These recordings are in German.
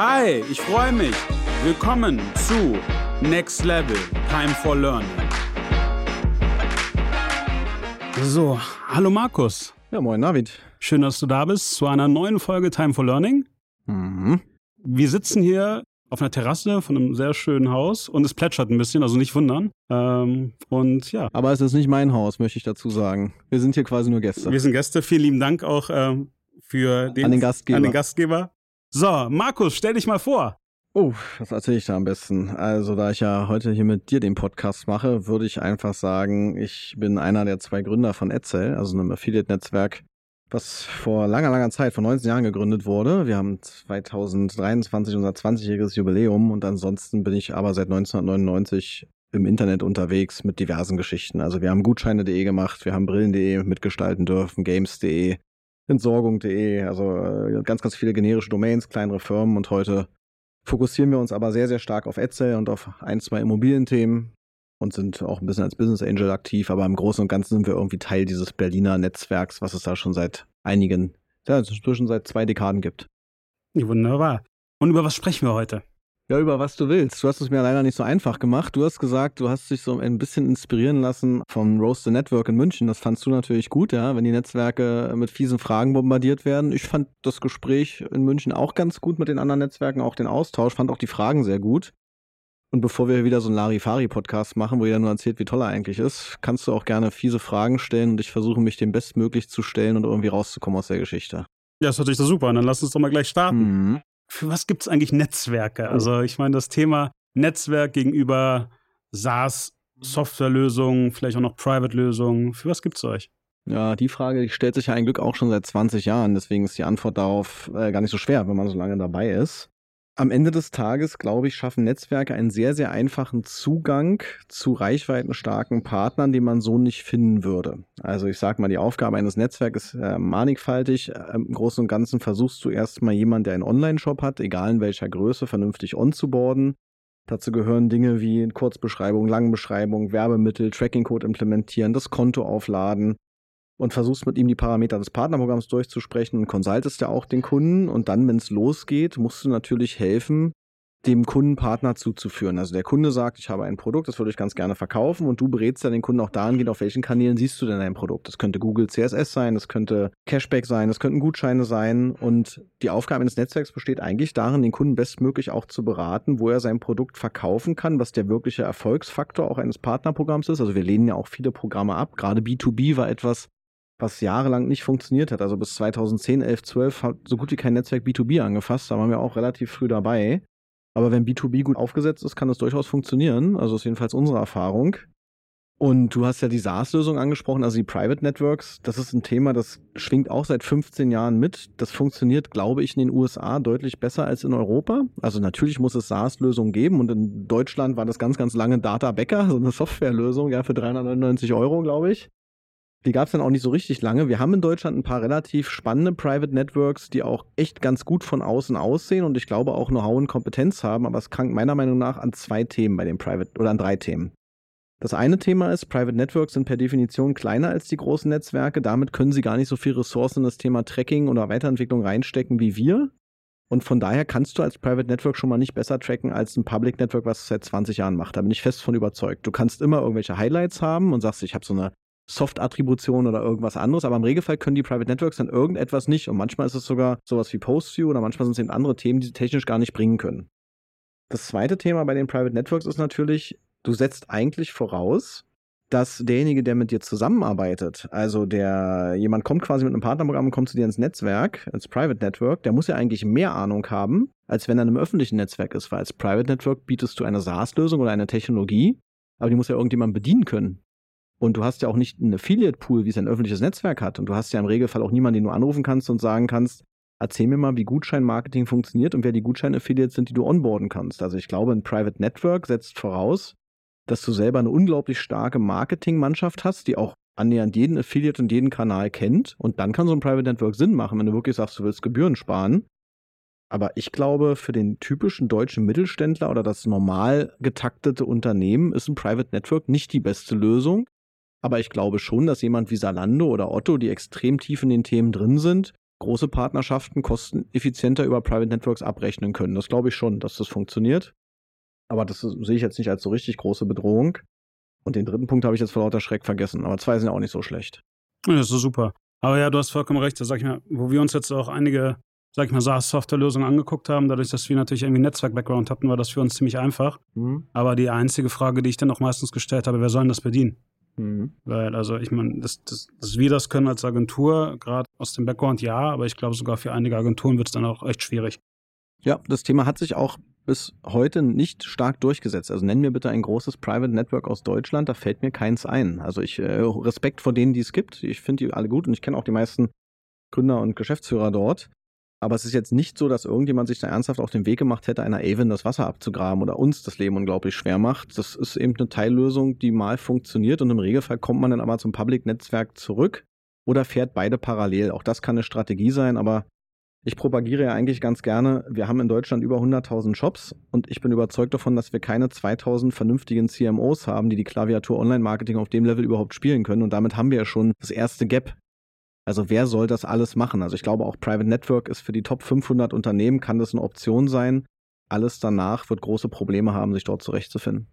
Hi, ich freue mich. Willkommen zu Next Level Time for Learning. So, hallo Markus. Ja, moin Navid. Schön, dass du da bist zu einer neuen Folge Time for Learning. Mhm. Wir sitzen hier auf einer Terrasse von einem sehr schönen Haus und es plätschert ein bisschen, also nicht wundern. Und ja. Aber es ist nicht mein Haus, möchte ich dazu sagen. Wir sind hier quasi nur Gäste. Wir sind Gäste. Vielen lieben Dank auch an den Gastgeber. So, Markus, stell dich mal vor. Oh, das erzähle ich da am besten. Also, da ich ja heute hier mit dir den Podcast mache, würde ich einfach sagen, ich bin einer der zwei Gründer von ADCELL, also einem Affiliate-Netzwerk, was vor langer, langer Zeit, vor 19 Jahren gegründet wurde. Wir haben 2023 unser 20-jähriges Jubiläum und ansonsten bin ich aber seit 1999 im Internet unterwegs mit diversen Geschichten. Also wir haben Gutscheine.de gemacht, wir haben Brillen.de mitgestalten dürfen, Games.de, Entsorgung.de, also ganz, ganz viele generische Domains, kleinere Firmen und heute fokussieren wir uns aber sehr, sehr stark auf AdSell und auf ein, zwei Immobilienthemen und sind auch ein bisschen als Business Angel aktiv, aber im Großen und Ganzen sind wir irgendwie Teil dieses Berliner Netzwerks, was es da schon seit 2 Dekaden gibt. Wunderbar. Und über was sprechen wir heute? Ja, über was du willst. Du hast es mir leider nicht so einfach gemacht. Du hast gesagt, du hast dich so ein bisschen inspirieren lassen vom Roast the Network in München. Das fandst du natürlich gut, ja, wenn die Netzwerke mit fiesen Fragen bombardiert werden. Ich fand das Gespräch in München auch ganz gut mit den anderen Netzwerken, auch den Austausch, fand auch die Fragen sehr gut. Und bevor wir wieder so einen Larifari-Podcast machen, wo jeder nur erzählt, wie toll er eigentlich ist, kannst du auch gerne fiese Fragen stellen und ich versuche, mich dem bestmöglich zu stellen und irgendwie rauszukommen aus der Geschichte. Ja, das hört sich doch super an. Dann lass uns doch mal gleich starten. Mhm. Für was gibt es eigentlich Netzwerke? Also ich meine, das Thema Netzwerk gegenüber SaaS-Softwarelösungen, vielleicht auch noch Private-Lösungen. Für was gibt es euch? Ja, die Frage, die stellt sich ja ein Glück auch schon seit 20 Jahren. Deswegen ist die Antwort darauf gar nicht so schwer, wenn man so lange dabei ist. Am Ende des Tages, glaube ich, schaffen Netzwerke einen sehr, sehr einfachen Zugang zu reichweitenstarken Partnern, den man so nicht finden würde. Also ich sage mal, die Aufgabe eines Netzwerks ist mannigfaltig. Im Großen und Ganzen versuchst du erstmal jemanden, der einen Online-Shop hat, egal in welcher Größe, vernünftig onzuboarden. Dazu gehören Dinge wie Kurzbeschreibung, Langbeschreibung, Werbemittel, Tracking-Code implementieren, das Konto aufladen. Und versuchst mit ihm die Parameter des Partnerprogramms durchzusprechen und consultest ja auch den Kunden. Und dann, wenn es losgeht, musst du natürlich helfen, dem Kunden Partner zuzuführen. Also der Kunde sagt, ich habe ein Produkt, das würde ich ganz gerne verkaufen. Und du berätst dann den Kunden auch dahingehend, auf welchen Kanälen siehst du denn dein Produkt. Das könnte Google CSS sein, das könnte Cashback sein, das könnten Gutscheine sein. Und die Aufgabe eines Netzwerks besteht eigentlich darin, den Kunden bestmöglich auch zu beraten, wo er sein Produkt verkaufen kann, was der wirkliche Erfolgsfaktor auch eines Partnerprogramms ist. Also wir lehnen ja auch viele Programme ab. Gerade B2B war etwas, was jahrelang nicht funktioniert hat. Also bis 2010, 11, 12 hat so gut wie kein Netzwerk B2B angefasst. Da waren wir auch relativ früh dabei. Aber wenn B2B gut aufgesetzt ist, kann das durchaus funktionieren. Also ist jedenfalls unsere Erfahrung. Und du hast ja die SaaS-Lösung angesprochen, also die Private Networks. Das ist ein Thema, das schwingt auch seit 15 Jahren mit. Das funktioniert, glaube ich, in den USA deutlich besser als in Europa. Also natürlich muss es SaaS-Lösungen geben. Und in Deutschland war das ganz, ganz lange Data Becker, so eine Softwarelösung, ja, für 399 €, glaube ich. Die gab es dann auch nicht so richtig lange. Wir haben in Deutschland ein paar relativ spannende Private Networks, die auch echt ganz gut von außen aussehen und ich glaube auch Know-how und Kompetenz haben, aber es krankt meiner Meinung nach an 2 Themen bei den Private oder an 3 Themen. Das eine Thema ist, Private Networks sind per Definition kleiner als die großen Netzwerke, damit können sie gar nicht so viel Ressourcen in das Thema Tracking oder Weiterentwicklung reinstecken wie wir. Und von daher kannst du als Private Network schon mal nicht besser tracken als ein Public Network, was es seit 20 Jahren macht. Da bin ich fest von überzeugt. Du kannst immer irgendwelche Highlights haben und sagst, ich habe so eine Soft-Attribution oder irgendwas anderes, aber im Regelfall können die Private Networks dann irgendetwas nicht und manchmal ist es sogar sowas wie Post-View oder manchmal sind es eben andere Themen, die sie technisch gar nicht bringen können. Das zweite Thema bei den Private Networks ist natürlich, du setzt eigentlich voraus, dass derjenige, der mit dir zusammenarbeitet, also jemand kommt quasi mit einem Partnerprogramm und kommt zu dir ins Netzwerk, ins Private Network, der muss ja eigentlich mehr Ahnung haben, als wenn er in einem öffentlichen Netzwerk ist, weil als Private Network bietest du eine SaaS-Lösung oder eine Technologie, aber die muss ja irgendjemand bedienen können. Und du hast ja auch nicht einen Affiliate-Pool, wie es ein öffentliches Netzwerk hat. Und du hast ja im Regelfall auch niemanden, den du anrufen kannst und sagen kannst, erzähl mir mal, wie Gutschein-Marketing funktioniert und wer die Gutschein-Affiliates sind, die du onboarden kannst. Also ich glaube, ein Private Network setzt voraus, dass du selber eine unglaublich starke Marketingmannschaft hast, die auch annähernd jeden Affiliate und jeden Kanal kennt. Und dann kann so ein Private Network Sinn machen, wenn du wirklich sagst, du willst Gebühren sparen. Aber ich glaube, für den typischen deutschen Mittelständler oder das normal getaktete Unternehmen ist ein Private Network nicht die beste Lösung. Aber ich glaube schon, dass jemand wie Zalando oder Otto, die extrem tief in den Themen drin sind, große Partnerschaften kosteneffizienter über Private Networks abrechnen können. Das glaube ich schon, dass das funktioniert. Aber das sehe ich jetzt nicht als so richtig große Bedrohung. Und den dritten Punkt habe ich jetzt vor lauter Schreck vergessen. Aber zwei sind auch nicht so schlecht. Ja, das ist super. Aber ja, du hast vollkommen recht. Da sag ich mal, wo wir uns jetzt auch einige, sag ich mal, SaaS-Software-Lösungen angeguckt haben, dadurch, dass wir natürlich irgendwie Netzwerk-Background hatten, war das für uns ziemlich einfach. Mhm. Aber die einzige Frage, die ich dann auch meistens gestellt habe, wer soll denn das bedienen? Mhm. Weil, also ich meine, dass wir das können als Agentur, gerade aus dem Background ja, aber ich glaube sogar für einige Agenturen wird es dann auch echt schwierig. Ja, das Thema hat sich auch bis heute nicht stark durchgesetzt. Also nenn mir bitte ein großes Private Network aus Deutschland, da fällt mir keins ein. Also ich Respekt vor denen, die es gibt. Ich finde die alle gut und ich kenne auch die meisten Gründer und Geschäftsführer dort. Aber es ist jetzt nicht so, dass irgendjemand sich da ernsthaft auf den Weg gemacht hätte, einer Awin das Wasser abzugraben oder uns das Leben unglaublich schwer macht. Das ist eben eine Teillösung, die mal funktioniert und im Regelfall kommt man dann aber zum Public-Netzwerk zurück oder fährt beide parallel. Auch das kann eine Strategie sein, aber ich propagiere ja eigentlich ganz gerne, wir haben in Deutschland über 100.000 Shops und ich bin überzeugt davon, dass wir keine 2.000 vernünftigen CMOs haben, die die Klaviatur Online-Marketing auf dem Level überhaupt spielen können und damit haben wir ja schon das erste Gap. Also wer soll das alles machen? Also ich glaube auch Private Network ist für die Top 500 Unternehmen, kann das eine Option sein. Alles danach wird große Probleme haben, sich dort zurechtzufinden.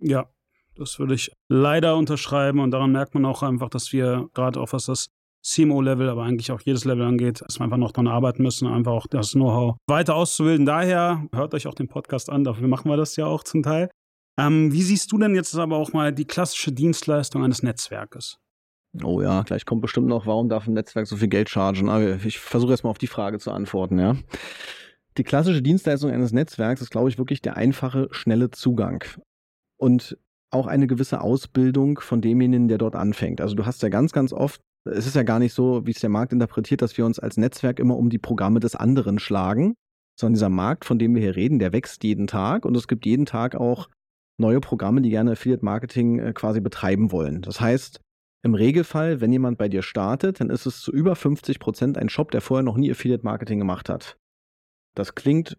Ja, das würde ich leider unterschreiben und daran merkt man auch einfach, dass wir gerade auch was das CMO-Level, aber eigentlich auch jedes Level angeht, dass wir einfach noch dran arbeiten müssen, einfach auch das Know-how weiter auszubilden. Daher hört euch auch den Podcast an, dafür machen wir das ja auch zum Teil. Wie siehst du denn jetzt aber auch mal die klassische Dienstleistung eines Netzwerkes? Oh ja, gleich kommt bestimmt noch, warum darf ein Netzwerk so viel Geld chargen? Aber ich versuche erstmal auf die Frage zu antworten, ja. Die klassische Dienstleistung eines Netzwerks ist, glaube ich, wirklich der einfache, schnelle Zugang. Und auch eine gewisse Ausbildung von demjenigen, der dort anfängt. Also du hast ja ganz, ganz oft, es ist ja gar nicht so, wie es der Markt interpretiert, dass wir uns als Netzwerk immer um die Programme des anderen schlagen, sondern dieser Markt, von dem wir hier reden, der wächst jeden Tag und es gibt jeden Tag auch neue Programme, die gerne Affiliate Marketing quasi betreiben wollen. Das heißt, im Regelfall, wenn jemand bei dir startet, dann ist es zu über 50% ein Shop, der vorher noch nie Affiliate-Marketing gemacht hat. Das klingt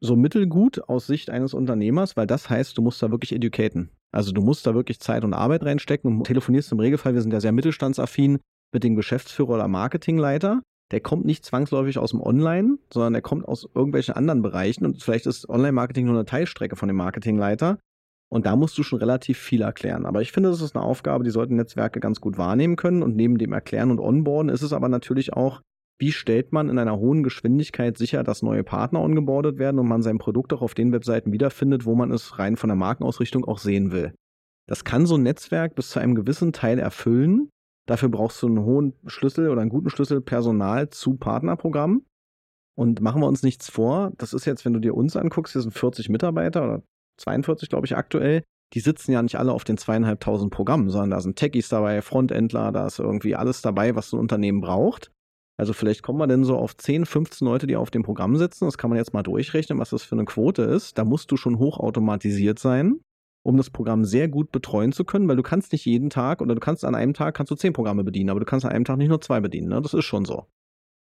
so mittelgut aus Sicht eines Unternehmers, weil das heißt, du musst da wirklich educaten. Also du musst da wirklich Zeit und Arbeit reinstecken und telefonierst im Regelfall, wir sind ja sehr mittelstandsaffin, mit dem Geschäftsführer oder Marketingleiter. Der kommt nicht zwangsläufig aus dem Online, sondern der kommt aus irgendwelchen anderen Bereichen und vielleicht ist Online-Marketing nur eine Teilstrecke von dem Marketingleiter. Und da musst du schon relativ viel erklären. Aber ich finde, das ist eine Aufgabe, die sollten Netzwerke ganz gut wahrnehmen können. Und neben dem Erklären und Onboarden ist es aber natürlich auch, wie stellt man in einer hohen Geschwindigkeit sicher, dass neue Partner ongeboardet werden und man sein Produkt auch auf den Webseiten wiederfindet, wo man es rein von der Markenausrichtung auch sehen will. Das kann so ein Netzwerk bis zu einem gewissen Teil erfüllen. Dafür brauchst du einen hohen Schlüssel oder einen guten Schlüssel Personal zu Partnerprogrammen. Und machen wir uns nichts vor, das ist jetzt, wenn du dir uns anguckst, hier sind 40 Mitarbeiter oder 42, glaube ich, aktuell, die sitzen ja nicht alle auf den 2.500 Programmen, sondern da sind Techies dabei, Frontendler, da ist irgendwie alles dabei, was so ein Unternehmen braucht. Also vielleicht kommen wir denn so auf 10, 15 Leute, die auf dem Programm sitzen. Das kann man jetzt mal durchrechnen, was das für eine Quote ist. Da musst du schon hochautomatisiert sein, um das Programm sehr gut betreuen zu können, weil du kannst nicht jeden Tag oder du kannst an einem Tag kannst du 10 Programme bedienen, aber du kannst an einem Tag nicht nur 2 bedienen. Ne? Das ist schon so.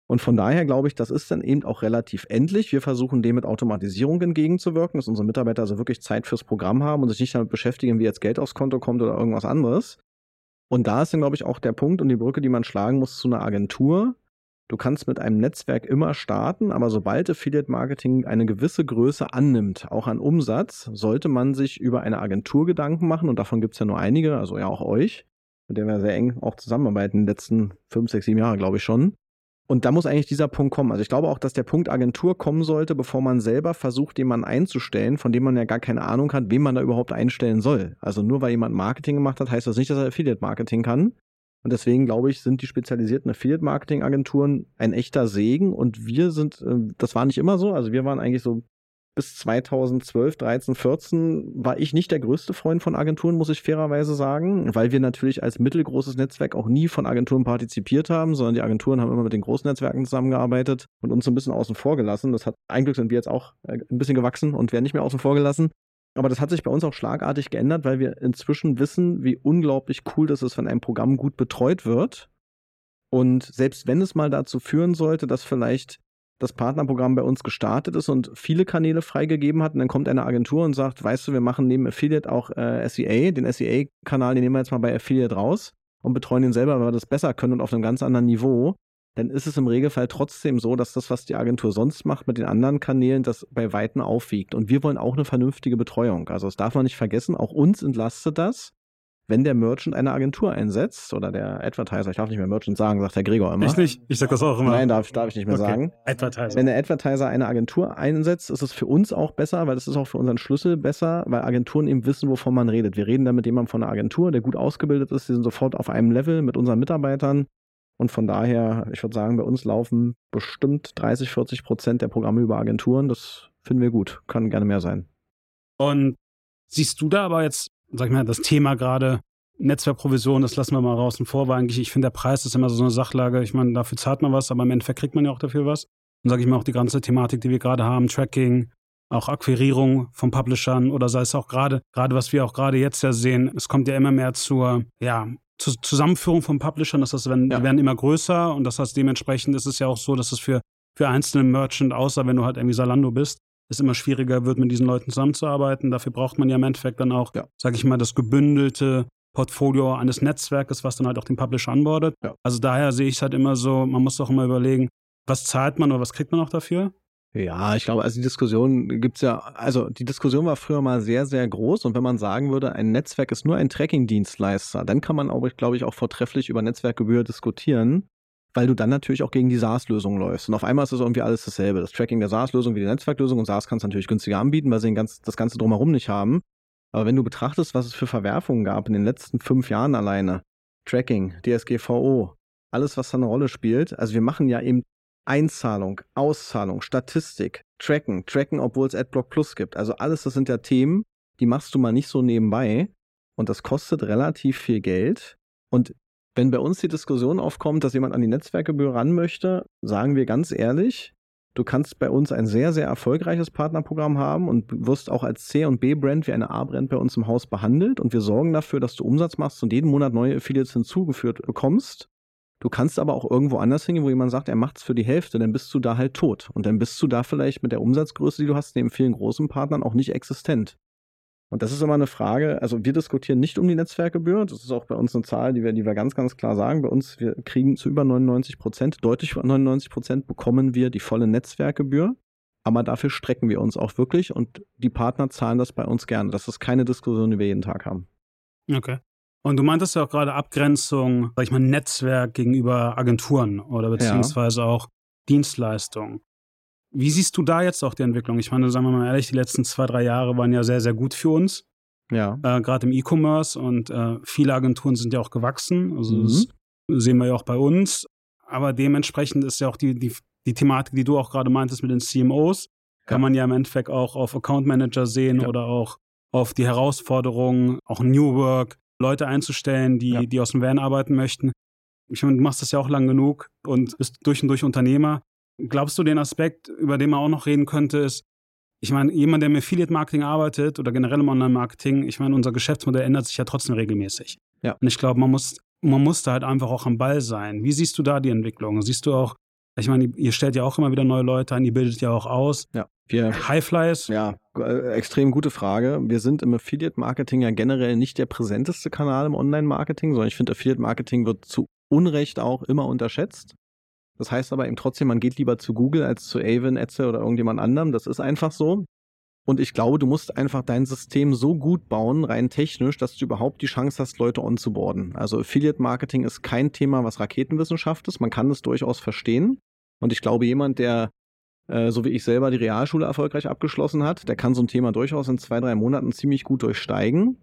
Und von daher glaube ich, das ist dann eben auch relativ endlich. Wir versuchen dem mit Automatisierung entgegenzuwirken, dass unsere Mitarbeiter also wirklich Zeit fürs Programm haben und sich nicht damit beschäftigen, wie jetzt Geld aufs Konto kommt oder irgendwas anderes. Und da ist dann, glaube ich, auch der Punkt und die Brücke, die man schlagen muss zu einer Agentur. Du kannst mit einem Netzwerk immer starten, aber sobald Affiliate Marketing eine gewisse Größe annimmt, auch an Umsatz, sollte man sich über eine Agentur Gedanken machen und davon gibt es ja nur einige, also ja auch euch, mit der wir sehr eng auch zusammenarbeiten in den letzten 5, 6, 7 Jahren, glaube ich schon. Und da muss eigentlich dieser Punkt kommen. Also ich glaube auch, dass der Punkt Agentur kommen sollte, bevor man selber versucht, jemanden einzustellen, von dem man ja gar keine Ahnung hat, wen man da überhaupt einstellen soll. Also nur weil jemand Marketing gemacht hat, heißt das nicht, dass er Affiliate-Marketing kann. Und deswegen, glaube ich, sind die spezialisierten Affiliate-Marketing-Agenturen ein echter Segen. Und wir sind, das war nicht immer so, also wir waren eigentlich so bis 2012, 13, 14 war ich nicht der größte Freund von Agenturen, muss ich fairerweise sagen, weil wir natürlich als mittelgroßes Netzwerk auch nie von Agenturen partizipiert haben, sondern die Agenturen haben immer mit den großen Netzwerken zusammengearbeitet und uns so ein bisschen außen vor gelassen. Das hat, ein Glück sind wir jetzt auch ein bisschen gewachsen und werden nicht mehr außen vor gelassen. Aber das hat sich bei uns auch schlagartig geändert, weil wir inzwischen wissen, wie unglaublich cool das ist, wenn ein Programm gut betreut wird. Und selbst wenn es mal dazu führen sollte, dass vielleicht das Partnerprogramm bei uns gestartet ist und viele Kanäle freigegeben hat und dann kommt eine Agentur und sagt, weißt du, wir machen neben Affiliate auch SEA, den SEA-Kanal, den nehmen wir jetzt mal bei Affiliate raus und betreuen den selber, weil wir das besser können und auf einem ganz anderen Niveau. dann ist es im Regelfall trotzdem so, dass das, was die Agentur sonst macht mit den anderen Kanälen, das bei Weitem aufwiegt. Und wir wollen auch eine vernünftige Betreuung. Also das darf man nicht vergessen. Auch uns entlastet das, wenn der Merchant eine Agentur einsetzt oder der Advertiser. Ich darf nicht mehr Merchant sagen, sagt der Gregor immer. Ich nicht, ich sag das auch immer. Nein, darf ich nicht mehr sagen. Advertiser. Wenn der Advertiser eine Agentur einsetzt, ist es für uns auch besser, weil das ist auch für unseren Schlüssel besser, weil Agenturen eben wissen, wovon man redet. Wir reden dann mit jemandem von einer Agentur, der gut ausgebildet ist, die sind sofort auf einem Level mit unseren Mitarbeitern. Und von daher, ich würde sagen, bei uns laufen bestimmt 30-40% der Programme über Agenturen. Das finden wir gut. Kann gerne mehr sein. Und siehst du da aber jetzt, sag ich mal, das Thema gerade Netzwerkprovision, das lassen wir mal raus und vor, weil eigentlich, ich finde, der Preis ist immer so eine Sachlage. Ich meine, dafür zahlt man was, aber im Endeffekt kriegt man ja auch dafür was. Und sage ich mal, auch die ganze Thematik, die wir gerade haben, Tracking, auch Akquirierung von Publishern oder sei es auch gerade was wir auch gerade jetzt ja sehen, es kommt ja immer mehr zur Zusammenführung von Publishern, das heißt, die werden immer größer und das heißt, dementsprechend ist es ja auch so, dass es für einzelne Merchant, außer wenn du halt irgendwie Zalando bist, es immer schwieriger wird, mit diesen Leuten zusammenzuarbeiten. Dafür braucht man ja im Endeffekt dann auch, sag ich mal, das gebündelte Portfolio eines Netzwerkes, was dann halt auch den Publisher onboardet. Ja. Also daher sehe ich es halt immer so, man muss doch immer überlegen, was zahlt man oder was kriegt man auch dafür? Ja, ich glaube, also die Diskussion gibt's ja, also die Diskussion war früher mal sehr, sehr groß und wenn man sagen würde, ein Netzwerk ist nur ein Tracking-Dienstleister, dann kann man aber, glaube ich, auch vortrefflich über Netzwerkgebühr diskutieren, weil du dann natürlich auch gegen die SaaS-Lösung läufst und auf einmal ist es irgendwie alles dasselbe, das Tracking der SaaS-Lösung wie die Netzwerklösung und SaaS kannst du natürlich günstiger anbieten, weil sie das Ganze drumherum nicht haben, aber wenn du betrachtest, was es für Verwerfungen gab in den letzten 5 Jahren alleine, Tracking, DSGVO, alles, was da eine Rolle spielt, also wir machen ja eben Einzahlung, Auszahlung, Statistik, Tracken, obwohl es Adblock Plus gibt. Also alles, das sind ja Themen, die machst du mal nicht so nebenbei und das kostet relativ viel Geld. Und wenn bei uns die Diskussion aufkommt, dass jemand an die Netzwerkgebühr ran möchte, sagen wir ganz ehrlich, du kannst bei uns ein sehr, sehr erfolgreiches Partnerprogramm haben und wirst auch als C- und B-Brand wie eine A-Brand bei uns im Haus behandelt und wir sorgen dafür, dass du Umsatz machst und jeden Monat neue Affiliates hinzugeführt bekommst. Du kannst aber auch irgendwo anders hingehen, wo jemand sagt, er macht's für die Hälfte, dann bist du da halt tot. Und dann bist du da vielleicht mit der Umsatzgröße, die du hast, neben vielen großen Partnern auch nicht existent. Und das ist immer eine Frage, also wir diskutieren nicht um die Netzwerkgebühr, das ist auch bei uns eine Zahl, die wir ganz, ganz klar sagen. Bei uns, wir kriegen zu über 99%, deutlich über 99% bekommen wir die volle Netzwerkgebühr. Aber dafür strecken wir uns auch wirklich und die Partner zahlen das bei uns gerne. Das ist keine Diskussion, die wir jeden Tag haben. Okay. Und du meintest ja auch gerade Abgrenzung, sag ich mal, Netzwerk gegenüber Agenturen oder beziehungsweise auch Dienstleistungen. Wie siehst du da jetzt auch die Entwicklung? Ich meine, sagen wir mal ehrlich, die letzten 2-3 Jahre waren ja sehr, sehr gut für uns. Ja. Gerade im E-Commerce und viele Agenturen sind ja auch gewachsen. Also das sehen wir ja auch bei uns. Aber dementsprechend ist ja auch die Thematik, die du auch gerade meintest mit den CMOs, kann man ja im Endeffekt auch auf Account Manager sehen oder auch auf die Herausforderungen, auch New Work. Leute einzustellen, die aus dem Van arbeiten möchten. Ich meine, du machst das ja auch lang genug und bist durch und durch Unternehmer. Glaubst du, den Aspekt, über den man auch noch reden könnte, ist, ich meine, jemand, der im Affiliate-Marketing arbeitet oder generell im Online-Marketing, ich meine, unser Geschäftsmodell ändert sich ja trotzdem regelmäßig. Ja. Und ich glaube, man muss da halt einfach auch am Ball sein. Wie siehst du da die Entwicklung? Siehst du auch, ich meine, ihr stellt ja auch immer wieder neue Leute ein, ihr bildet ja auch aus. Ja. Highflies? Ja, extrem gute Frage. Wir sind im Affiliate-Marketing ja generell nicht der präsenteste Kanal im Online-Marketing, sondern ich finde, Affiliate-Marketing wird zu Unrecht auch immer unterschätzt. Das heißt aber eben trotzdem, man geht lieber zu Google als zu Awin, ADCELL oder irgendjemand anderem. Das ist einfach so. Und ich glaube, du musst einfach dein System so gut bauen, rein technisch, dass du überhaupt die Chance hast, Leute onzuboarden. Also Affiliate-Marketing ist kein Thema, was Raketenwissenschaft ist. Man kann es durchaus verstehen. Und ich glaube, jemand, der so wie ich selber die Realschule erfolgreich abgeschlossen hat, der kann so ein Thema durchaus in 2-3 Monaten ziemlich gut durchsteigen.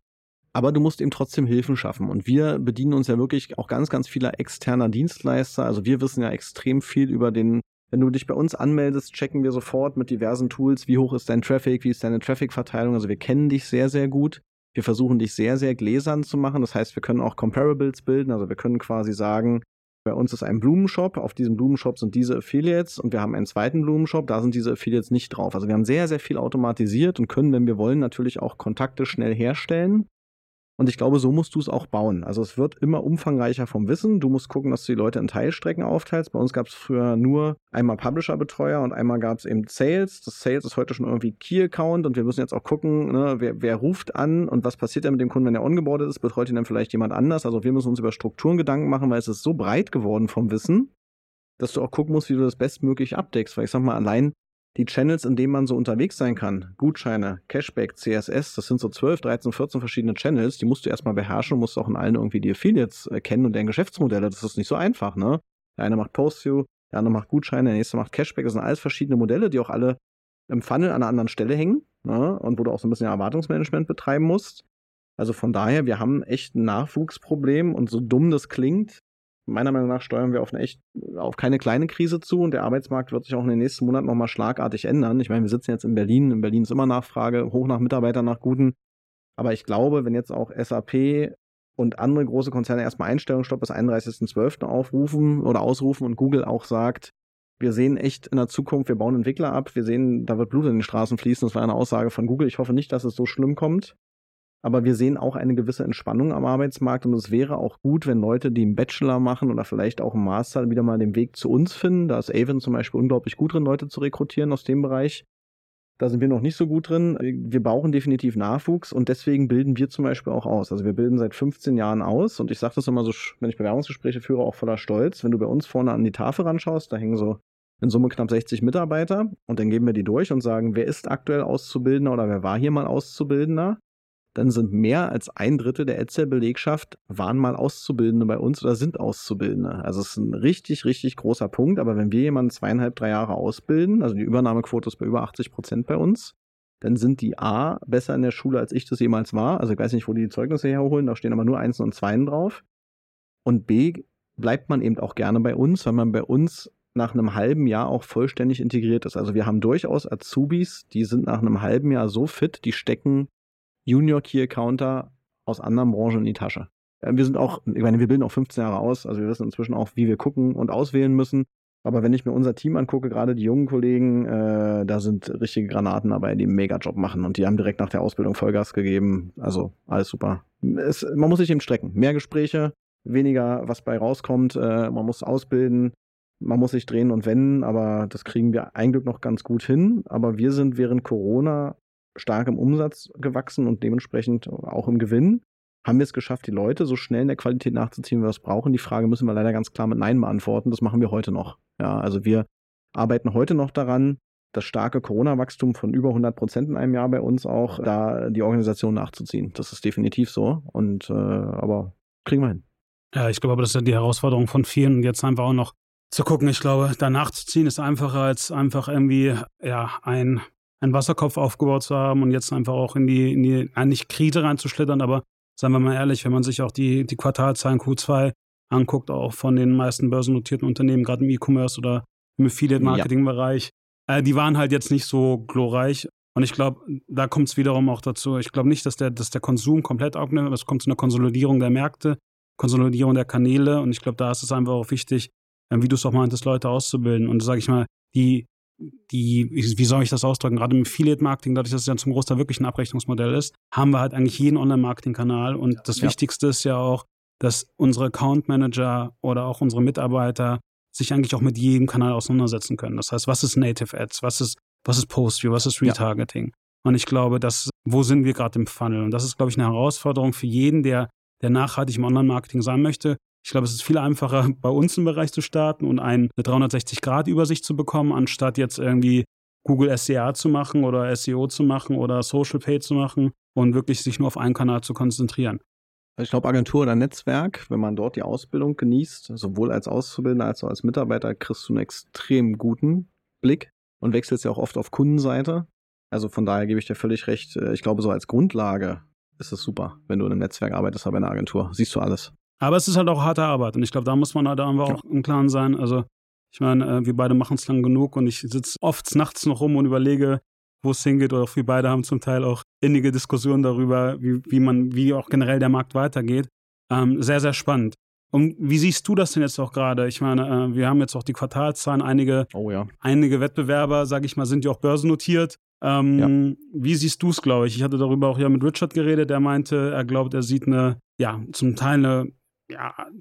Aber du musst eben trotzdem Hilfen schaffen. Und wir bedienen uns ja wirklich auch ganz, ganz vieler externer Dienstleister. Also wir wissen ja extrem viel über wenn du dich bei uns anmeldest, checken wir sofort mit diversen Tools, wie hoch ist dein Traffic, wie ist deine Traffic-Verteilung. Also wir kennen dich sehr, sehr gut. Wir versuchen dich sehr, sehr gläsern zu machen. Das heißt, wir können auch Comparables bilden. Also wir können quasi sagen, bei uns ist ein Blumenshop, auf diesem Blumenshop sind diese Affiliates und wir haben einen zweiten Blumenshop, da sind diese Affiliates nicht drauf. Also wir haben sehr, sehr viel automatisiert und können, wenn wir wollen, natürlich auch Kontakte schnell herstellen. Und ich glaube, so musst du es auch bauen. Also es wird immer umfangreicher vom Wissen. Du musst gucken, dass du die Leute in Teilstrecken aufteilst. Bei uns gab es früher nur einmal Publisher-Betreuer und einmal gab es eben Sales. Das Sales ist heute schon irgendwie Key-Account und wir müssen jetzt auch gucken, ne, wer ruft an und was passiert denn mit dem Kunden, wenn er ongeboardet ist, betreut ihn dann vielleicht jemand anders. Also wir müssen uns über Strukturen Gedanken machen, weil es ist so breit geworden vom Wissen. dass du auch gucken musst, wie du das bestmöglich abdeckst. Weil ich sag mal, allein die Channels, in denen man so unterwegs sein kann, Gutscheine, Cashback, CSS, das sind so 12, 13, 14 verschiedene Channels, die musst du erstmal beherrschen und musst auch in allen irgendwie die Affiliates kennen und deren Geschäftsmodelle. Das ist nicht so einfach, ne? Der eine macht Post-You, der andere macht Gutscheine, der nächste macht Cashback. Das sind alles verschiedene Modelle, die auch alle im Funnel an einer anderen Stelle hängen, ne? Und wo du auch so ein bisschen Erwartungsmanagement betreiben musst. Also von daher, wir haben echt ein Nachwuchsproblem und so dumm das klingt, meiner Meinung nach steuern wir auf keine kleine Krise zu und der Arbeitsmarkt wird sich auch in den nächsten Monaten nochmal schlagartig ändern. Ich meine, wir sitzen jetzt in Berlin ist immer Nachfrage, hoch nach Mitarbeitern, nach Guten, aber ich glaube, wenn jetzt auch SAP und andere große Konzerne erstmal Einstellungsstopp bis 31.12. aufrufen oder ausrufen und Google auch sagt, wir sehen echt in der Zukunft, wir bauen Entwickler ab, wir sehen, da wird Blut in den Straßen fließen, das war eine Aussage von Google, ich hoffe nicht, dass es so schlimm kommt. Aber wir sehen auch eine gewisse Entspannung am Arbeitsmarkt und es wäre auch gut, wenn Leute, die einen Bachelor machen oder vielleicht auch einen Master, wieder mal den Weg zu uns finden. Da ist Awin zum Beispiel unglaublich gut drin, Leute zu rekrutieren aus dem Bereich. Da sind wir noch nicht so gut drin. Wir brauchen definitiv Nachwuchs und deswegen bilden wir zum Beispiel auch aus. Also wir bilden seit 15 Jahren aus und ich sage das immer so, wenn ich Bewerbungsgespräche führe, auch voller Stolz. Wenn du bei uns vorne an die Tafel ranschaust, da hängen so in Summe knapp 60 Mitarbeiter und dann geben wir die durch und sagen, wer ist aktuell Auszubildender oder wer war hier mal Auszubildender? Dann sind mehr als 1/3 der AdCell-Belegschaft waren mal Auszubildende bei uns oder sind Auszubildende. Also es ist ein richtig, richtig großer Punkt. Aber wenn wir jemanden 2,5, 3 Jahre ausbilden, also die Übernahmequote ist bei über 80% bei uns, dann sind die A besser in der Schule, als ich das jemals war. Also ich weiß nicht, wo die Zeugnisse herholen, da stehen aber nur 1 und 2 drauf. Und B bleibt man eben auch gerne bei uns, weil man bei uns nach einem halben Jahr auch vollständig integriert ist. Also wir haben durchaus Azubis, die sind nach einem halben Jahr so fit, die stecken Junior-Key-Accounter aus anderen Branchen in die Tasche. Wir sind auch, ich meine, wir bilden auch 15 Jahre aus, also wir wissen inzwischen auch, wie wir gucken und auswählen müssen. Aber wenn ich mir unser Team angucke, gerade die jungen Kollegen, da sind richtige Granaten dabei, die einen Mega-Job machen und die haben direkt nach der Ausbildung Vollgas gegeben. Also alles super. Man muss sich eben strecken. Mehr Gespräche, weniger, was bei rauskommt. Man muss ausbilden, man muss sich drehen und wenden, aber das kriegen wir ein Glück noch ganz gut hin. Aber wir sind während Corona stark im Umsatz gewachsen und dementsprechend auch im Gewinn. Haben wir es geschafft, die Leute so schnell in der Qualität nachzuziehen, wie wir es brauchen? Die Frage müssen wir leider ganz klar mit Nein beantworten. Das machen wir heute noch. Ja, also wir arbeiten heute noch daran, das starke Corona-Wachstum von über 100% in einem Jahr bei uns auch, da die Organisation nachzuziehen. Das ist definitiv so. Und aber kriegen wir hin. Ja, ich glaube aber, das ist ja die Herausforderung von vielen. Und jetzt einfach auch noch zu gucken. Ich glaube, da nachzuziehen ist einfacher als einfach irgendwie ja einen Wasserkopf aufgebaut zu haben und jetzt einfach auch in die nicht Krise reinzuschlittern, aber seien wir mal ehrlich, wenn man sich auch die Quartalzahlen Q2 anguckt, auch von den meisten börsennotierten Unternehmen, gerade im E-Commerce oder im Affiliate-Marketing-Bereich, die waren halt jetzt nicht so glorreich und ich glaube, da kommt es wiederum auch dazu, ich glaube nicht, dass der Konsum komplett abnimmt, aber es kommt zu einer Konsolidierung der Märkte, Konsolidierung der Kanäle und ich glaube, da ist es einfach auch wichtig, wie du es auch meintest, Leute auszubilden und sage ich mal, wie soll ich das ausdrücken, gerade im Affiliate-Marketing, dadurch, dass es ja zum Großteil wirklich ein Abrechnungsmodell ist, haben wir halt eigentlich jeden Online-Marketing-Kanal und das Wichtigste ist ja auch, dass unsere Account-Manager oder auch unsere Mitarbeiter sich eigentlich auch mit jedem Kanal auseinandersetzen können. Das heißt, was ist Native Ads, was ist Post-View, was ist Retargeting? Ja. Und ich glaube, wo sind wir gerade im Funnel? Und das ist, glaube ich, eine Herausforderung für jeden, der nachhaltig im Online-Marketing sein möchte. Ich glaube, es ist viel einfacher, bei uns im Bereich zu starten und eine 360-Grad-Übersicht zu bekommen, anstatt jetzt irgendwie Google SEA zu machen oder SEO zu machen oder Social Pay zu machen und wirklich sich nur auf einen Kanal zu konzentrieren. Ich glaube, Agentur oder Netzwerk, wenn man dort die Ausbildung genießt, sowohl als Auszubildender als auch als Mitarbeiter, kriegst du einen extrem guten Blick und wechselst ja auch oft auf Kundenseite. Also von daher gebe ich dir völlig recht. Ich glaube, so als Grundlage ist es super, wenn du in einem Netzwerk arbeitest, aber in einer Agentur siehst du alles. Aber es ist halt auch harte Arbeit und ich glaube, da muss man halt einfach auch im Klaren sein. Also ich meine, wir beide machen es lang genug und ich sitze oft nachts noch rum und überlege, wo es hingeht. Oder auch wir beide haben zum Teil auch innige Diskussionen darüber, wie auch generell der Markt weitergeht. Sehr, sehr spannend. Und wie siehst du das denn jetzt auch gerade? Ich meine, wir haben jetzt auch die Quartalszahlen. Einige Wettbewerber, sage ich mal, sind ja auch börsennotiert. Wie siehst du es, glaube ich? Ich hatte darüber auch ja mit Richard geredet. Der meinte, er glaubt, er sieht zum Teil eine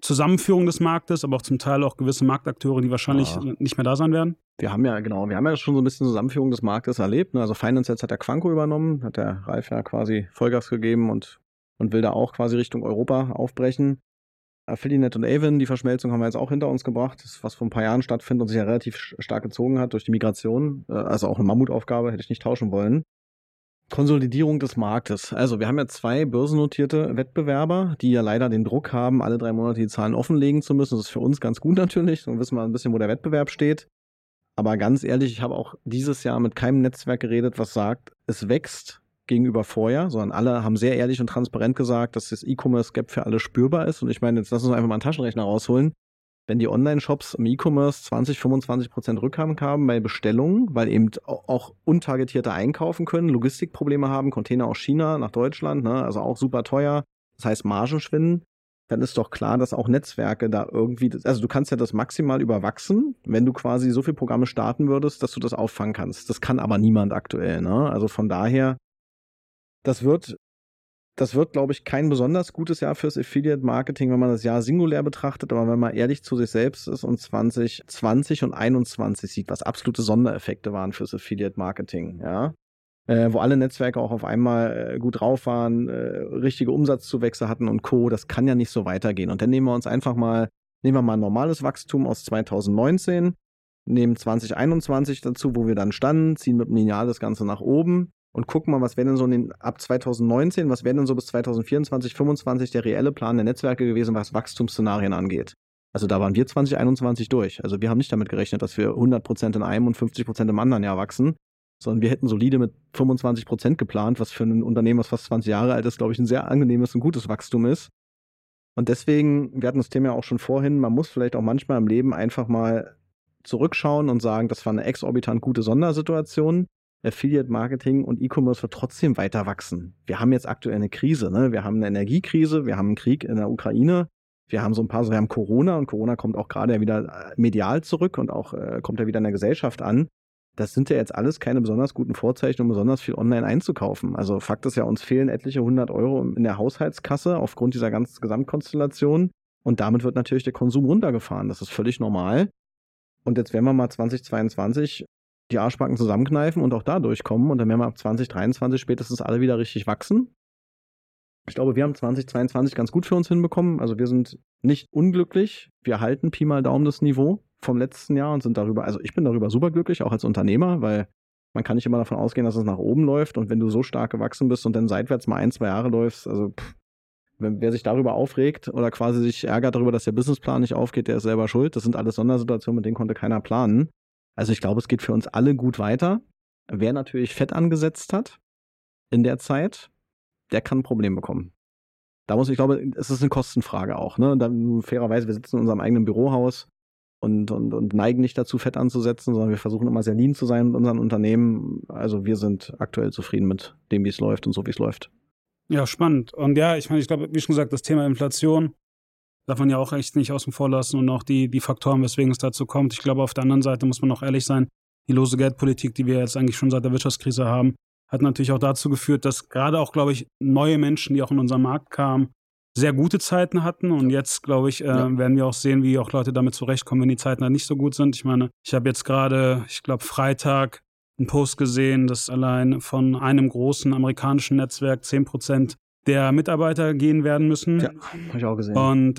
Zusammenführung des Marktes, aber auch zum Teil auch gewisse Marktakteure, die wahrscheinlich nicht mehr da sein werden? Wir haben ja schon so ein bisschen Zusammenführung des Marktes erlebt. Ne? Also Finance jetzt hat der Quanko übernommen, hat der Ralf ja quasi Vollgas gegeben und will da auch quasi Richtung Europa aufbrechen. AffiliNet und Awin, die Verschmelzung haben wir jetzt auch hinter uns gebracht, das, was vor ein paar Jahren stattfindet und sich ja relativ stark gezogen hat durch die Migration, also auch eine Mammutaufgabe, hätte ich nicht tauschen wollen. Konsolidierung des Marktes. Also wir haben ja zwei börsennotierte Wettbewerber, die ja leider den Druck haben, alle 3 Monate die Zahlen offenlegen zu müssen. Das ist für uns ganz gut natürlich, dann wissen wir ein bisschen, wo der Wettbewerb steht. Aber ganz ehrlich, ich habe auch dieses Jahr mit keinem Netzwerk geredet, was sagt, es wächst gegenüber vorher, sondern alle haben sehr ehrlich und transparent gesagt, dass das E-Commerce-Gap für alle spürbar ist. Und ich meine, jetzt lass uns einfach mal einen Taschenrechner rausholen. Wenn die Online-Shops im E-Commerce 20-25% Rückgang haben bei Bestellungen, weil eben auch untargetierte einkaufen können, Logistikprobleme haben, Container aus China nach Deutschland, ne, also auch super teuer, das heißt Margen schwinden, dann ist doch klar, dass auch Netzwerke da irgendwie, also du kannst ja das maximal überwachsen, wenn du quasi so viele Programme starten würdest, dass du das auffangen kannst. Das kann aber niemand aktuell, ne? Also von daher, das wird, glaube ich, kein besonders gutes Jahr fürs Affiliate-Marketing, wenn man das Jahr singulär betrachtet, aber wenn man ehrlich zu sich selbst ist und 2020 und 2021 sieht, was absolute Sondereffekte waren fürs Affiliate-Marketing, ja, wo alle Netzwerke auch auf einmal gut drauf waren, richtige Umsatzzuwächse hatten und Co., das kann ja nicht so weitergehen. Und dann nehmen wir mal ein normales Wachstum aus 2019, nehmen 2021 dazu, wo wir dann standen, ziehen mit dem Lineal das Ganze nach oben. Und guck mal, was wäre denn so ab 2019, was wäre denn so bis 2024, 2025 der reelle Plan der Netzwerke gewesen, was Wachstumsszenarien angeht? Also da waren wir 2021 durch. Also wir haben nicht damit gerechnet, dass wir 100% in einem und 50% im anderen Jahr wachsen, sondern wir hätten solide mit 25% geplant, was für ein Unternehmen, was fast 20 Jahre alt ist, glaube ich, ein sehr angenehmes und gutes Wachstum ist. Und deswegen, wir hatten das Thema ja auch schon vorhin, man muss vielleicht auch manchmal im Leben einfach mal zurückschauen und sagen, das war eine exorbitant gute Sondersituation. Affiliate-Marketing und E-Commerce wird trotzdem weiter wachsen. Wir haben jetzt aktuell eine Krise, ne? Wir haben eine Energiekrise, wir haben einen Krieg in der Ukraine, wir haben Corona und Corona kommt auch gerade ja wieder medial zurück und auch kommt ja wieder in der Gesellschaft an. Das sind ja jetzt alles keine besonders guten Vorzeichen, um besonders viel online einzukaufen. Also Fakt ist ja, uns fehlen etliche 100 € in der Haushaltskasse aufgrund dieser ganzen Gesamtkonstellation und damit wird natürlich der Konsum runtergefahren. Das ist völlig normal. Und jetzt werden wir mal 2022 die Arschbacken zusammenkneifen und auch da durchkommen und dann werden wir ab 2023 spätestens alle wieder richtig wachsen. Ich glaube, wir haben 2022 ganz gut für uns hinbekommen, also wir sind nicht unglücklich, wir halten Pi mal Daumen das Niveau vom letzten Jahr und sind darüber, also ich bin darüber super glücklich, auch als Unternehmer, weil man kann nicht immer davon ausgehen, dass es nach oben läuft und wenn du so stark gewachsen bist und dann seitwärts mal 1-2 Jahre läufst, also wer sich darüber aufregt oder quasi sich ärgert darüber, dass der Businessplan nicht aufgeht, der ist selber schuld, das sind alles Sondersituationen, mit denen konnte keiner planen. Also ich glaube, es geht für uns alle gut weiter. Wer natürlich Fett angesetzt hat in der Zeit, der kann ein Problem bekommen. Ich glaube, es ist eine Kostenfrage auch. Ne? Fairerweise, wir sitzen in unserem eigenen Bürohaus und neigen nicht dazu, Fett anzusetzen, sondern wir versuchen immer sehr lean zu sein mit unseren Unternehmen. Also wir sind aktuell zufrieden mit dem, wie es läuft und so, wie es läuft. Ja, spannend. Und ja, ich glaube, wie schon gesagt, das Thema Inflation darf man ja auch echt nicht außen vor lassen und auch die Faktoren, weswegen es dazu kommt. Ich glaube, auf der anderen Seite muss man auch ehrlich sein, die lose Geldpolitik, die wir jetzt eigentlich schon seit der Wirtschaftskrise haben, hat natürlich auch dazu geführt, dass gerade auch, glaube ich, neue Menschen, die auch in unseren Markt kamen, sehr gute Zeiten hatten. Und jetzt, glaube ich, werden wir auch sehen, wie auch Leute damit zurechtkommen, wenn die Zeiten halt nicht so gut sind. Ich meine, ich habe jetzt gerade, ich glaube, Freitag einen Post gesehen, dass allein von einem großen amerikanischen Netzwerk 10% der Mitarbeiter gehen werden müssen. Ja, habe ich auch gesehen. Und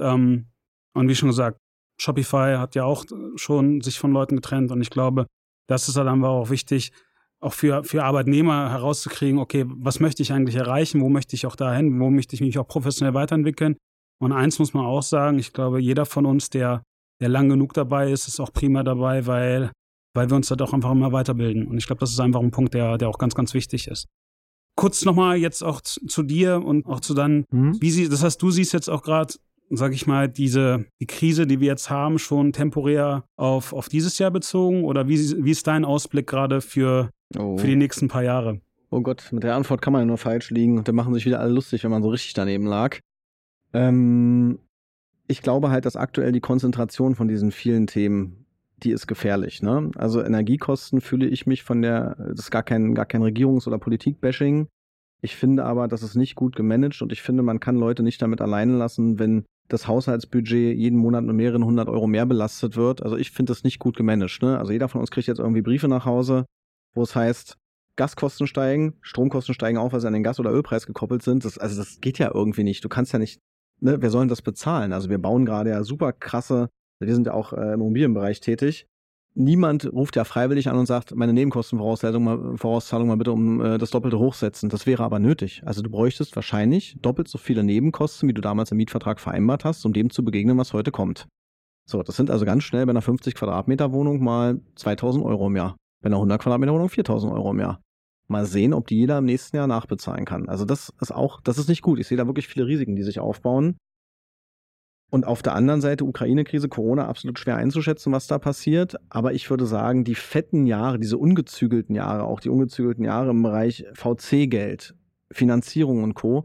wie schon gesagt, Shopify hat ja auch schon sich von Leuten getrennt und ich glaube, das ist halt einfach auch wichtig, auch für Arbeitnehmer herauszukriegen, okay, was möchte ich eigentlich erreichen, wo möchte ich auch dahin, wo möchte ich mich auch professionell weiterentwickeln. Und eins muss man auch sagen, ich glaube, jeder von uns, der lang genug dabei ist, ist auch prima dabei, weil wir uns halt auch einfach immer weiterbilden. Und ich glaube, das ist einfach ein Punkt, der auch ganz, ganz wichtig ist. Kurz nochmal jetzt auch zu dir und auch zu deinen, das heißt, du siehst jetzt auch gerade, sag ich mal, die Krise, die wir jetzt haben, schon temporär auf dieses Jahr bezogen oder wie ist dein Ausblick gerade für die nächsten paar Jahre? Oh Gott, mit der Antwort kann man ja nur falsch liegen und dann machen sich wieder alle lustig, wenn man so richtig daneben lag. Ich glaube halt, dass aktuell die Konzentration von diesen vielen Themen, die ist gefährlich. Ne? Also Energiekosten fühle ich mich das ist gar kein Regierungs- oder Politikbashing. Ich finde aber, das ist nicht gut gemanagt und ich finde, man kann Leute nicht damit alleine lassen, wenn das Haushaltsbudget jeden Monat mit mehreren 100 € mehr belastet wird. Also ich finde das nicht gut gemanagt. Ne? Also jeder von uns kriegt jetzt irgendwie Briefe nach Hause, wo es heißt, Gaskosten steigen, Stromkosten steigen auch, weil sie an den Gas- oder Ölpreis gekoppelt sind. Das geht ja irgendwie nicht. Du kannst ja nicht ne, wer soll denn das bezahlen? Also wir bauen gerade ja super krasse, wir sind ja auch im Immobilienbereich tätig. Niemand ruft ja freiwillig an und sagt, meine Nebenkostenvorauszahlung mal bitte um das Doppelte hochsetzen. Das wäre aber nötig. Also du bräuchtest wahrscheinlich doppelt so viele Nebenkosten, wie du damals im Mietvertrag vereinbart hast, um dem zu begegnen, was heute kommt. So, das sind also ganz schnell bei einer 50 Quadratmeter Wohnung mal 2.000 Euro im Jahr. Bei einer 100 Quadratmeter Wohnung 4.000 Euro im Jahr. Mal sehen, ob die jeder im nächsten Jahr nachbezahlen kann. Also das ist nicht gut. Ich sehe da wirklich viele Risiken, die sich aufbauen. Und auf der anderen Seite Ukraine-Krise, Corona, absolut schwer einzuschätzen, was da passiert. Aber ich würde sagen, die fetten Jahre, diese ungezügelten Jahre, auch die ungezügelten Jahre im Bereich VC-Geld, Finanzierung und Co.,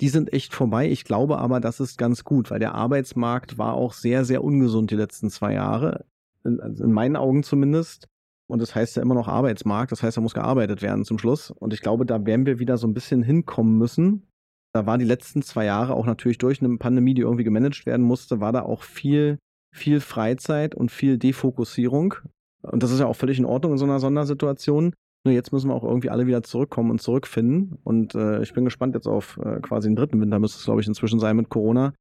die sind echt vorbei. Ich glaube aber, das ist ganz gut, weil der Arbeitsmarkt war auch sehr, sehr ungesund die letzten 2 Jahre, in meinen Augen zumindest. Und das heißt ja immer noch Arbeitsmarkt, das heißt, da muss gearbeitet werden zum Schluss. Und ich glaube, da werden wir wieder so ein bisschen hinkommen müssen. Da war die letzten 2 Jahre auch natürlich durch eine Pandemie, die irgendwie gemanagt werden musste, war da auch viel, viel Freizeit und viel Defokussierung. Und das ist ja auch völlig in Ordnung in so einer Sondersituation. Nur jetzt müssen wir auch irgendwie alle wieder zurückkommen und zurückfinden. Und ich bin gespannt jetzt auf quasi den 3. Winter, müsste es glaube ich inzwischen sein mit Corona,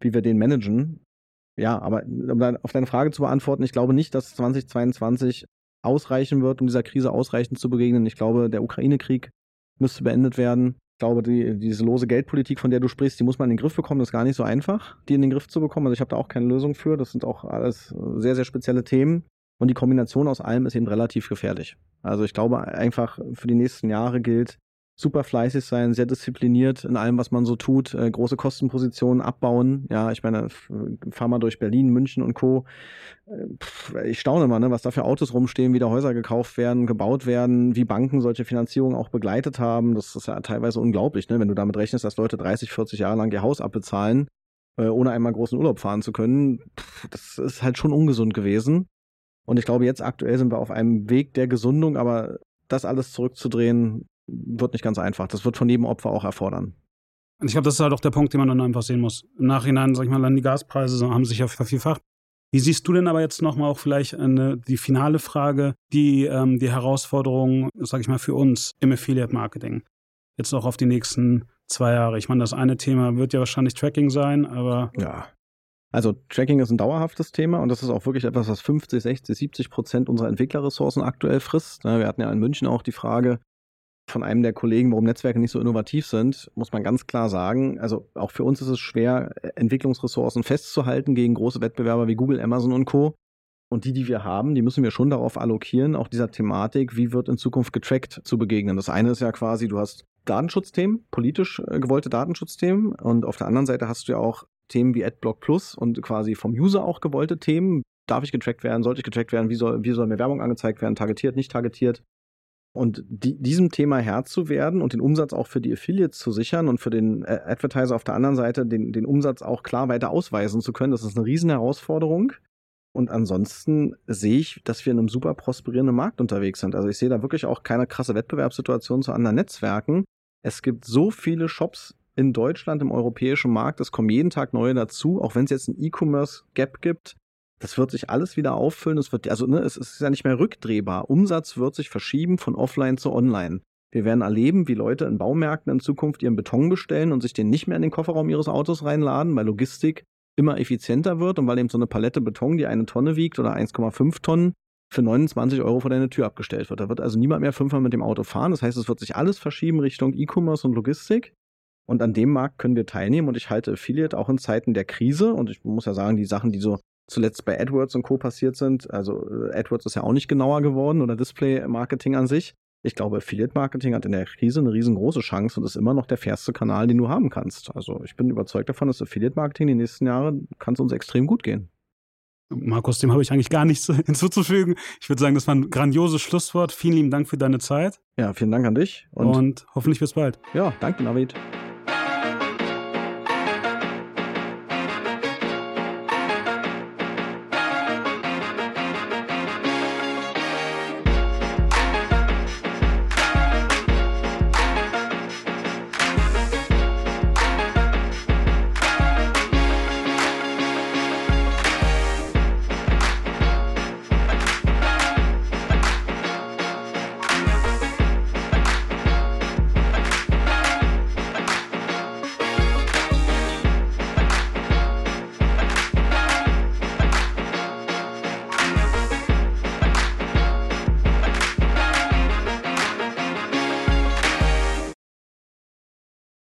wie wir den managen. Ja, aber um auf deine Frage zu beantworten, ich glaube nicht, dass 2022 ausreichen wird, um dieser Krise ausreichend zu begegnen. Ich glaube, der Ukraine-Krieg müsste beendet werden. Ich glaube, diese lose Geldpolitik, von der du sprichst, die muss man in den Griff bekommen. Das ist gar nicht so einfach, die in den Griff zu bekommen. Also ich habe da auch keine Lösung für. Das sind auch alles sehr, sehr spezielle Themen. Und die Kombination aus allem ist eben relativ gefährlich. Also ich glaube einfach, für die nächsten Jahre gilt, super fleißig sein, sehr diszipliniert in allem, was man so tut, große Kostenpositionen abbauen. Ja, ich meine, fahr mal durch Berlin, München und Co. Ich staune mal, ne, was da für Autos rumstehen, wie da Häuser gekauft werden, gebaut werden, wie Banken solche Finanzierungen auch begleitet haben. Das ist ja teilweise unglaublich, ne, wenn du damit rechnest, dass Leute 30, 40 Jahre lang ihr Haus abbezahlen, ohne einmal großen Urlaub fahren zu können. Das ist halt schon ungesund gewesen. Und ich glaube, jetzt aktuell sind wir auf einem Weg der Gesundung, aber das alles zurückzudrehen, wird nicht ganz einfach. Das wird von jedem Opfer auch erfordern. Und ich glaube, das ist halt auch der Punkt, den man dann einfach sehen muss. Im Nachhinein, sag ich mal, dann die Gaspreise haben sich ja vervielfacht. Wie siehst du denn aber jetzt nochmal auch vielleicht die finale Frage, die Herausforderung, sag ich mal, für uns im Affiliate-Marketing? Jetzt noch auf die nächsten 2 Jahre. Ich meine, das eine Thema wird ja wahrscheinlich Tracking sein, aber... Ja, also Tracking ist ein dauerhaftes Thema und das ist auch wirklich etwas, was 50, 60, 70% unserer Entwicklerressourcen aktuell frisst. Wir hatten ja in München auch die Frage von einem der Kollegen, warum Netzwerke nicht so innovativ sind, muss man ganz klar sagen, also auch für uns ist es schwer, Entwicklungsressourcen festzuhalten gegen große Wettbewerber wie Google, Amazon und Co. Und die wir haben, die müssen wir schon darauf allokieren, auch dieser Thematik, wie wird in Zukunft getrackt, zu begegnen. Das eine ist ja quasi, du hast Datenschutzthemen, politisch gewollte Datenschutzthemen und auf der anderen Seite hast du ja auch Themen wie Adblock Plus und quasi vom User auch gewollte Themen. Darf ich getrackt werden? Sollte ich getrackt werden? Wie soll mir Werbung angezeigt werden? Targetiert, nicht targetiert? Und diesem Thema Herr zu werden und den Umsatz auch für die Affiliates zu sichern und für den Advertiser auf der anderen Seite den Umsatz auch klar weiter ausweisen zu können, das ist eine riesen Herausforderung. Und ansonsten sehe ich, dass wir in einem super prosperierenden Markt unterwegs sind. Also ich sehe da wirklich auch keine krasse Wettbewerbssituation zu anderen Netzwerken. Es gibt so viele Shops in Deutschland, im europäischen Markt, es kommen jeden Tag neue dazu, auch wenn es jetzt einen E-Commerce-Gap gibt. Das wird sich alles wieder auffüllen. Es ist ja nicht mehr rückdrehbar. Umsatz wird sich verschieben von offline zu online. Wir werden erleben, wie Leute in Baumärkten in Zukunft ihren Beton bestellen und sich den nicht mehr in den Kofferraum ihres Autos reinladen, weil Logistik immer effizienter wird und weil eben so eine Palette Beton, die 1 Tonne wiegt oder 1,5 Tonnen, für 29 Euro vor deine Tür abgestellt wird. Da wird also niemand mehr 5-mal mit dem Auto fahren. Das heißt, es wird sich alles verschieben Richtung E-Commerce und Logistik. Und an dem Markt können wir teilnehmen. Und ich halte Affiliate auch in Zeiten der Krise. Und ich muss ja sagen, die Sachen, die so zuletzt bei AdWords und Co. passiert sind. Also AdWords ist ja auch nicht genauer geworden oder Display-Marketing an sich. Ich glaube, Affiliate-Marketing hat in der Krise eine riesengroße Chance und ist immer noch der fairste Kanal, den du haben kannst. Also ich bin überzeugt davon, dass Affiliate-Marketing die nächsten Jahre kann es uns extrem gut gehen. Markus, dem habe ich eigentlich gar nichts hinzuzufügen. Ich würde sagen, das war ein grandioses Schlusswort. Vielen lieben Dank für deine Zeit. Ja, vielen Dank an dich. Und hoffentlich bis bald. Ja, danke, Navid.